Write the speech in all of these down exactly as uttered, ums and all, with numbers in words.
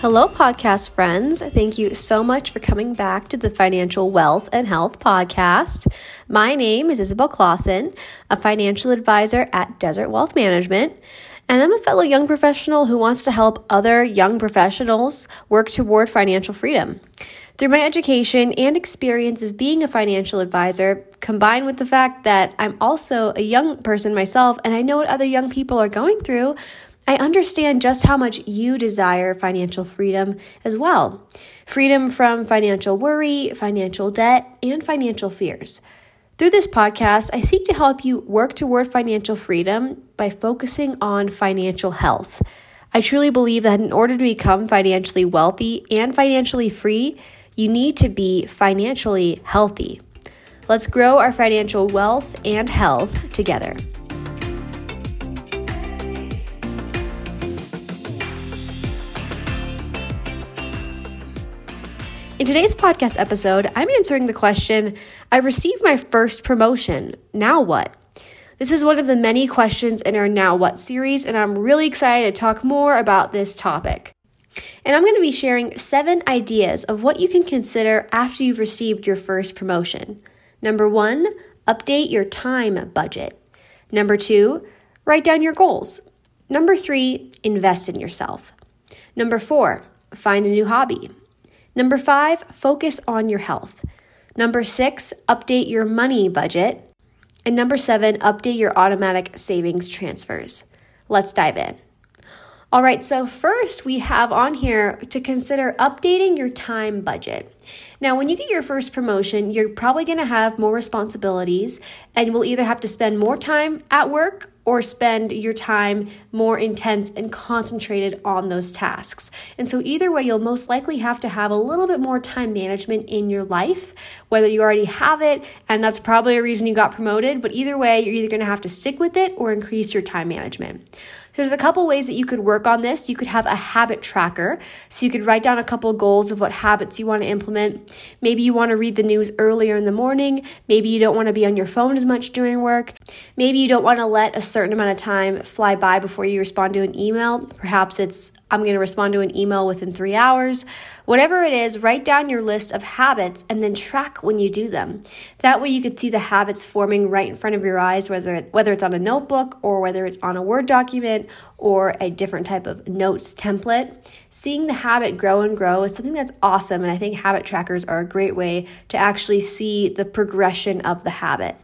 Hello, podcast friends. Thank you so much for coming back to the Financial Wealth and Health Podcast. My name is Isabelle Clausen, a financial advisor at Desert Wealth Management, and I'm a fellow young professional who wants to help other young professionals work toward financial freedom. Through my education and experience of being a financial advisor, combined with the fact that I'm also a young person myself and I know what other young people are going through, I understand just how much you desire financial freedom as well. Freedom from financial worry, financial debt, and financial fears. Through this podcast, I seek to help you work toward financial freedom by focusing on financial health. I truly believe that in order to become financially wealthy and financially free, you need to be financially healthy. Let's grow our financial wealth and health together. In today's podcast episode, I'm answering the question, I received my first promotion, now what? This is one of the many questions in our Now What series, and I'm really excited to talk more about this topic. And I'm going to be sharing seven ideas of what you can consider after you've received your first promotion. Number one, update your time budget. Number two, write down your goals. Number three, invest in yourself. Number four, find a new hobby. Number five, focus on your health. Number six, update your money budget. And number seven, update your automatic savings transfers. Let's dive in. All right, so first we have on here to consider updating your time budget. Now, when you get your first promotion, you're probably going to have more responsibilities and you will either have to spend more time at work or spend your time more intense and concentrated on those tasks. And so either way, you'll most likely have to have a little bit more time management in your life, whether you already have it, and that's probably a reason you got promoted, but either way, you're either gonna have to stick with it or increase your time management. So there's a couple ways that you could work on this. You could have a habit tracker, so you could write down a couple goals of what habits you wanna implement. Maybe you wanna read the news earlier in the morning, maybe you don't wanna be on your phone as much during work, maybe you don't wanna let a certain certain amount of time fly by before you respond to an email. Perhaps it's, I'm going to respond to an email within three hours. Whatever it is, write down your list of habits and then track when you do them. That way you could see the habits forming right in front of your eyes, whether it, whether it's on a notebook or whether it's on a Word document or a different type of notes template. Seeing the habit grow and grow is something that's awesome, and I think habit trackers are a great way to actually see the progression of the habit.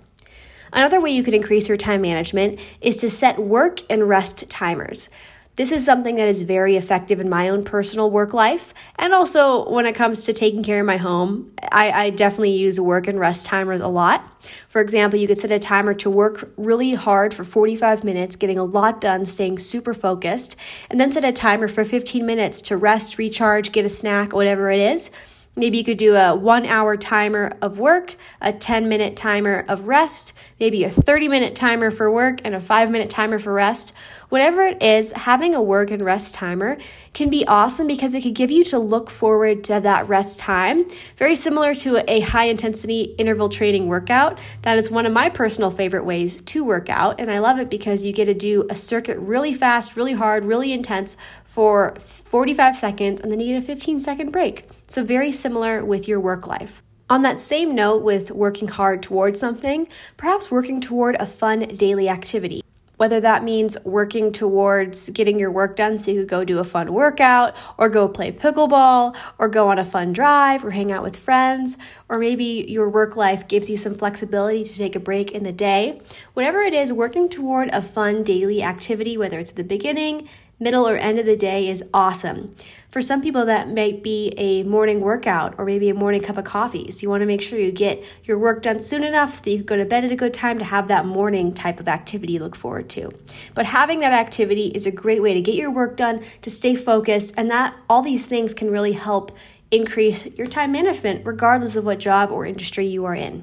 Another way you can increase your time management is to set work and rest timers. This is something that is very effective in my own personal work life, and also when it comes to taking care of my home, I, I definitely use work and rest timers a lot. For example, you could set a timer to work really hard for forty-five minutes, getting a lot done, staying super focused, and then set a timer for fifteen minutes to rest, recharge, get a snack, whatever it is. Maybe you could do a one hour timer of work, a ten minute timer of rest, maybe a thirty minute timer for work and a five minute timer for rest. Whatever it is, having a work and rest timer can be awesome because it could give you to look forward to that rest time. Very similar to a high intensity interval training workout. That is one of my personal favorite ways to work out. And I love it because you get to do a circuit really fast, really hard, really intense for forty-five seconds, and then you get a fifteen second break. So very similar with your work life. On that same note with working hard towards something, perhaps working toward a fun daily activity. Whether that means working towards getting your work done so you could go do a fun workout or go play pickleball or go on a fun drive or hang out with friends, or maybe your work life gives you some flexibility to take a break in the day. Whatever it is, working toward a fun daily activity, whether it's the beginning, middle, or end of the day, is awesome. For some people, that might be a morning workout or maybe a morning cup of coffee. So you want to make sure you get your work done soon enough so that you can go to bed at a good time to have that morning type of activity to look forward to. But having that activity is a great way to get your work done, to stay focused, and that all these things can really help increase your time management regardless of what job or industry you are in.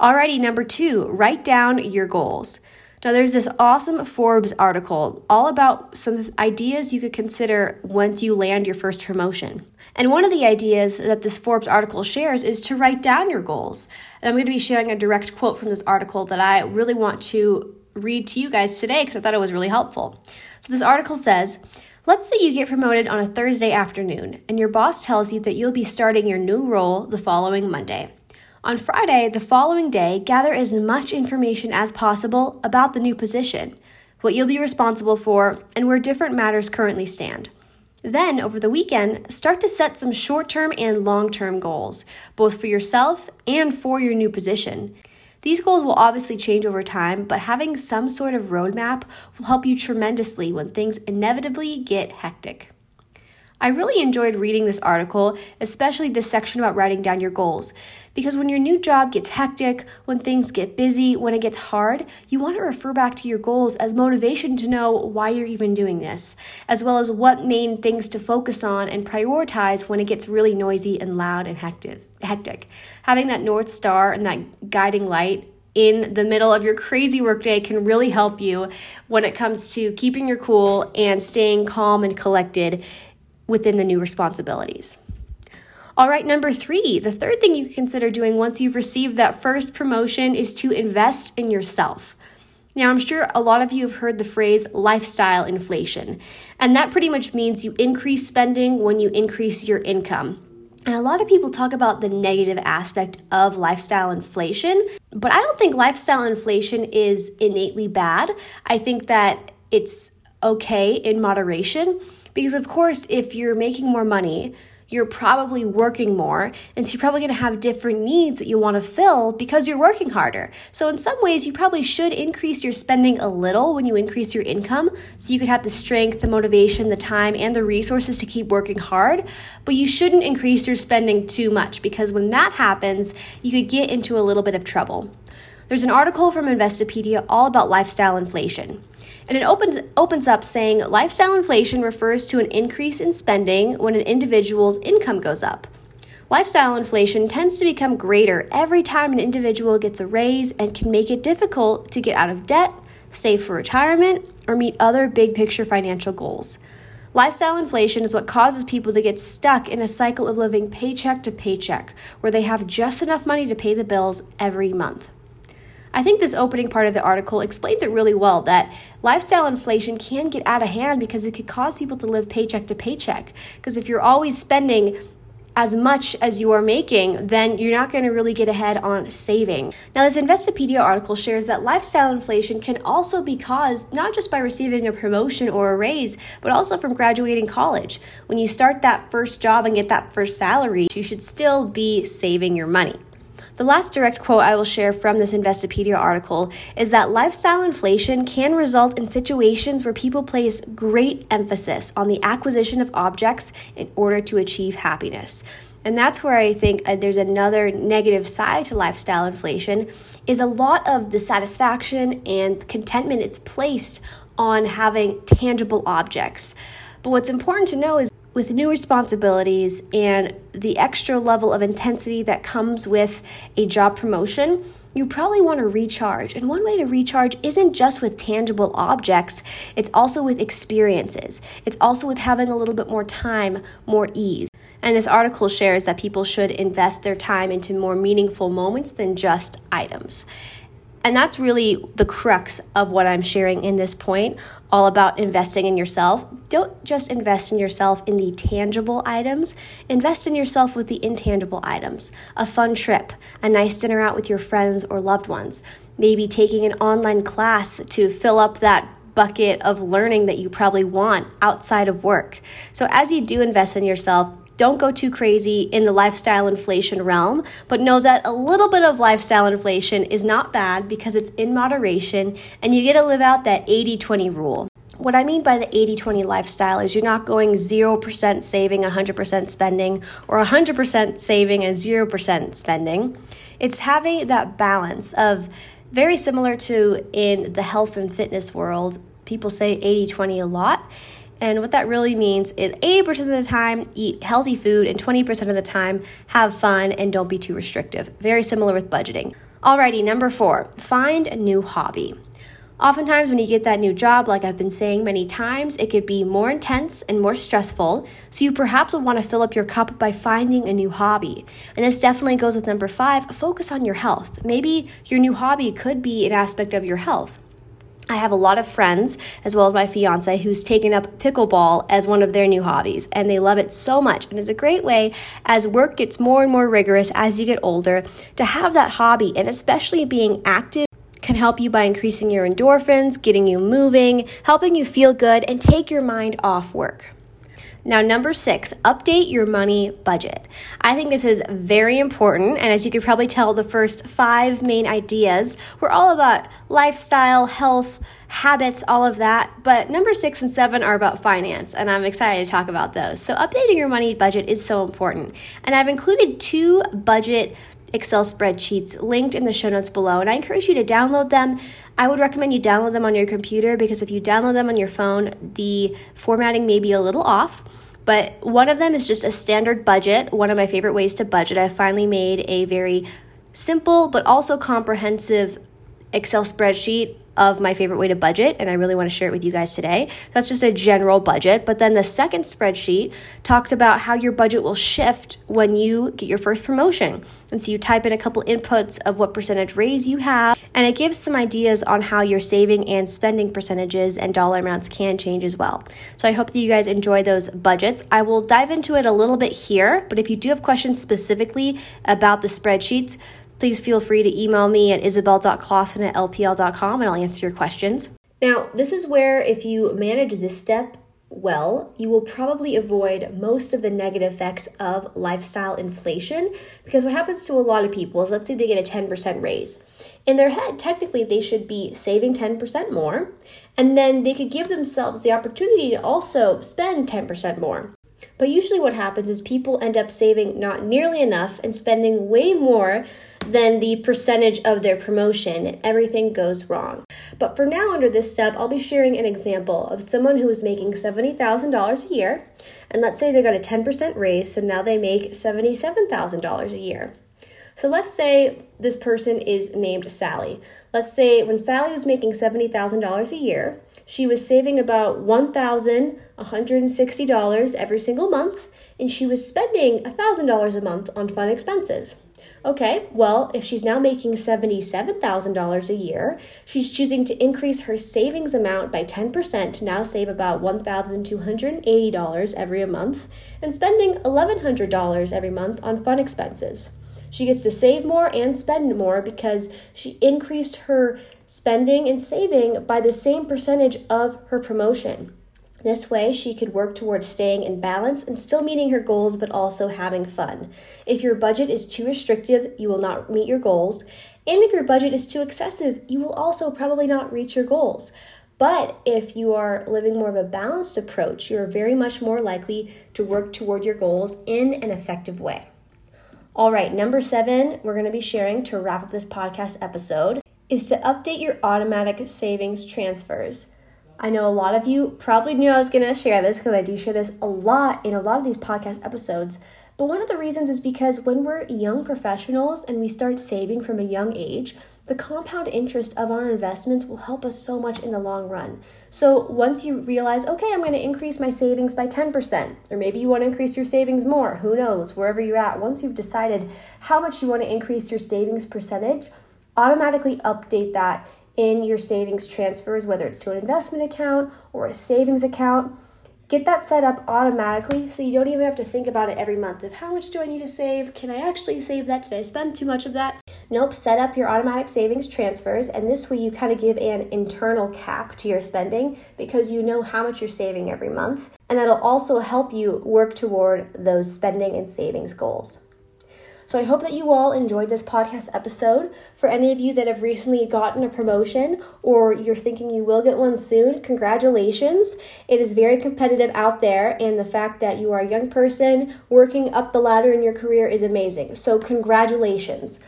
Alrighty, number two, write down your goals. Now, there's this awesome Forbes article all about some ideas you could consider once you land your first promotion. And one of the ideas that this Forbes article shares is to write down your goals. And I'm going to be sharing a direct quote from this article that I really want to read to you guys today because I thought it was really helpful. So this article says, Let's say you get promoted on a Thursday afternoon and your boss tells you that you'll be starting your new role the following Monday. On Friday, the following day, gather as much information as possible about the new position, what you'll be responsible for, and where different matters currently stand. Then, over the weekend, start to set some short-term and long-term goals, both for yourself and for your new position. These goals will obviously change over time, but having some sort of roadmap will help you tremendously when things inevitably get hectic. I really enjoyed reading this article, especially this section about writing down your goals, because when your new job gets hectic, when things get busy, when it gets hard, you want to refer back to your goals as motivation to know why you're even doing this, as well as what main things to focus on and prioritize when it gets really noisy and loud and hectic. Having that North Star and that guiding light in the middle of your crazy workday can really help you when it comes to keeping your cool and staying calm and collected within the new responsibilities. All right, number three, the third thing you can consider doing once you've received that first promotion is to invest in yourself. Now, I'm sure a lot of you have heard the phrase lifestyle inflation, and that pretty much means you increase spending when you increase your income. And a lot of people talk about the negative aspect of lifestyle inflation, but I don't think lifestyle inflation is innately bad. I think that it's okay in moderation. Because of course, if you're making more money, you're probably working more, and so you're probably going to have different needs that you want to fill because you're working harder. So in some ways, you probably should increase your spending a little when you increase your income, so you could have the strength, the motivation, the time, and the resources to keep working hard. But you shouldn't increase your spending too much, because when that happens, you could get into a little bit of trouble. There's an article from Investopedia all about lifestyle inflation. And it opens opens up saying lifestyle inflation refers to an increase in spending when an individual's income goes up. Lifestyle inflation tends to become greater every time an individual gets a raise and can make it difficult to get out of debt, save for retirement, or meet other big picture financial goals. Lifestyle inflation is what causes people to get stuck in a cycle of living paycheck to paycheck, where they have just enough money to pay the bills every month. I think this opening part of the article explains it really well, that lifestyle inflation can get out of hand because it could cause people to live paycheck to paycheck. Because if you're always spending as much as you are making, then you're not going to really get ahead on saving. Now, this Investopedia article shares that lifestyle inflation can also be caused not just by receiving a promotion or a raise, but also from graduating college. When you start that first job and get that first salary, you should still be saving your money. The last direct quote I will share from this Investopedia article is that lifestyle inflation can result in situations where people place great emphasis on the acquisition of objects in order to achieve happiness. And that's where I think there's another negative side to lifestyle inflation, is a lot of the satisfaction and contentment it's placed on having tangible objects. But what's important to know is with new responsibilities and the extra level of intensity that comes with a job promotion, you probably want to recharge. And one way to recharge isn't just with tangible objects, it's also with experiences. It's also with having a little bit more time, more ease. And this article shares that people should invest their time into more meaningful moments than just items. And that's really the crux of what I'm sharing in this point, all about investing in yourself. Don't just invest in yourself in the tangible items, invest in yourself with the intangible items. A fun trip, a nice dinner out with your friends or loved ones, maybe taking an online class to fill up that bucket of learning that you probably want outside of work. So as you do invest in yourself, don't go too crazy in the lifestyle inflation realm, but know that a little bit of lifestyle inflation is not bad because it's in moderation and you get to live out that eighty twenty rule. What I mean by the eighty twenty lifestyle is you're not going zero percent saving, one hundred percent spending, or one hundred percent saving and zero percent spending. It's having that balance of, very similar to in the health and fitness world, people say eighty twenty a lot. And what that really means is eighty percent of the time, eat healthy food, and twenty percent of the time, have fun and don't be too restrictive. Very similar with budgeting. Alrighty, number four, find a new hobby. Oftentimes when you get that new job, like I've been saying many times, it could be more intense and more stressful, so you perhaps will want to fill up your cup by finding a new hobby. And this definitely goes with number five, focus on your health. Maybe your new hobby could be an aspect of your health. I have a lot of friends, as well as my fiance, who's taken up pickleball as one of their new hobbies, and they love it so much. And it's a great way, as work gets more and more rigorous as you get older, to have that hobby, and especially being active can help you by increasing your endorphins, getting you moving, helping you feel good, and take your mind off work. Now, number six, update your money budget. I think this is very important. And as you could probably tell, the first five main ideas were all about lifestyle, health, habits, all of that. But number six and seven are about finance, and I'm excited to talk about those. So updating your money budget is so important. And I've included two budget Excel spreadsheets linked in the show notes below, and I encourage you to download them. I would recommend you download them on your computer, because if you download them on your phone, the formatting may be a little off. But one of them is just a standard budget, one of my favorite ways to budget. I finally made a very simple but also comprehensive Excel spreadsheet of my favorite way to budget, and I really want to share it with you guys today. That's just a general budget. But then the second spreadsheet talks about how your budget will shift when you get your first promotion. And so you type in a couple inputs of what percentage raise you have, and it gives some ideas on how your saving and spending percentages and dollar amounts can change as well. So I hope that you guys enjoy those budgets. I will dive into it a little bit here, but if you do have questions specifically about the spreadsheets, please feel free to email me at isabelle dot clausen at l p l dot com and I'll answer your questions. Now, this is where if you manage this step well, you will probably avoid most of the negative effects of lifestyle inflation, because what happens to a lot of people is, let's say they get a ten percent raise. In their head, technically, they should be saving ten percent more, and then they could give themselves the opportunity to also spend ten percent more. But usually what happens is people end up saving not nearly enough and spending way more than the percentage of their promotion, and everything goes wrong. But for now, under this step, I'll be sharing an example of someone who is making seventy thousand dollars a year, and let's say they got a ten percent raise, so now they make seventy-seven thousand dollars a year. So let's say this person is named Sally. Let's say when Sally was making seventy thousand dollars a year, she was saving about one thousand one hundred sixty dollars every single month, and she was spending one thousand dollars a month on fun expenses. Okay, well, if she's now making seventy-seven thousand dollars a year, she's choosing to increase her savings amount by ten percent to now save about one thousand two hundred eighty dollars every month and spending one thousand one hundred dollars every month on fun expenses. She gets to save more and spend more because she increased her spending and saving by the same percentage of her promotion. This way, she could work towards staying in balance and still meeting her goals, but also having fun. If your budget is too restrictive, you will not meet your goals. And if your budget is too excessive, you will also probably not reach your goals. But if you are living more of a balanced approach, you are very much more likely to work toward your goals in an effective way. All right, number seven, we're going to be sharing to wrap up this podcast episode is to update your automatic savings transfers. I know a lot of you probably knew I was going to share this because I do share this a lot in a lot of these podcast episodes. But one of the reasons is because when we're young professionals and we start saving from a young age, the compound interest of our investments will help us so much in the long run. So once you realize, okay, I'm going to increase my savings by ten percent, or maybe you want to increase your savings more, who knows, wherever you're at, once you've decided how much you want to increase your savings percentage, automatically update that in your savings transfers, whether it's to an investment account or a savings account. Get that set up automatically so you don't even have to think about it every month of how much do I need to save? Can I actually save that? Did I spend too much of that? Nope, set up your automatic savings transfers, and this way you kind of give an internal cap to your spending because you know how much you're saving every month, and that'll also help you work toward those spending and savings goals. So I hope that you all enjoyed this podcast episode. For any of you that have recently gotten a promotion or you're thinking you will get one soon, congratulations. It is very competitive out there, and the fact that you are a young person working up the ladder in your career is amazing. So congratulations.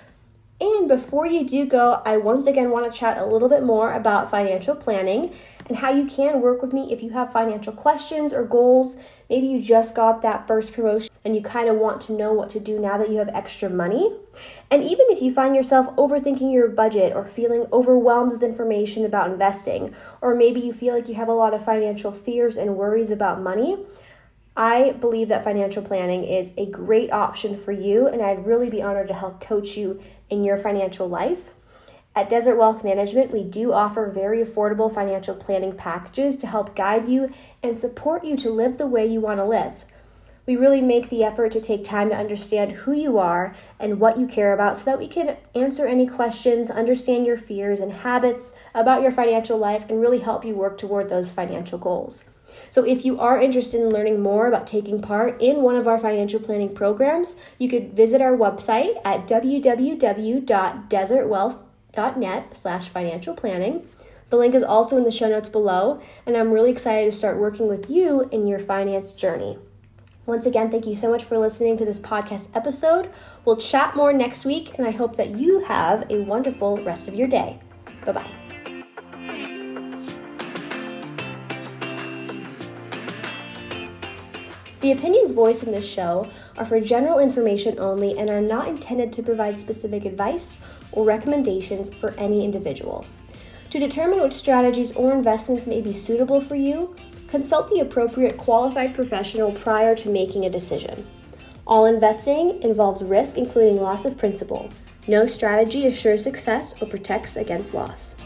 And before you do go, I once again want to chat a little bit more about financial planning and how you can work with me if you have financial questions or goals. Maybe you just got that first promotion and you kind of want to know what to do now that you have extra money. And even if you find yourself overthinking your budget or feeling overwhelmed with information about investing, or maybe you feel like you have a lot of financial fears and worries about money, I believe that financial planning is a great option for you, and I'd really be honored to help coach you in your financial life. At Desert Wealth Management, we do offer very affordable financial planning packages to help guide you and support you to live the way you want to live. We really make the effort to take time to understand who you are and what you care about so that we can answer any questions, understand your fears and habits about your financial life, and really help you work toward those financial goals. So if you are interested in learning more about taking part in one of our financial planning programs, you could visit our website at w w w dot desert wealth dot net slash financial planning. The link is also in the show notes below, and I'm really excited to start working with you in your finance journey. Once again, thank you so much for listening to this podcast episode. We'll chat more next week, and I hope that you have a wonderful rest of your day. Bye-bye. The opinions voiced in this show are for general information only and are not intended to provide specific advice or recommendations for any individual. To determine which strategies or investments may be suitable for you, consult the appropriate qualified professional prior to making a decision. All investing involves risk, including loss of principal. No strategy assures success or protects against loss.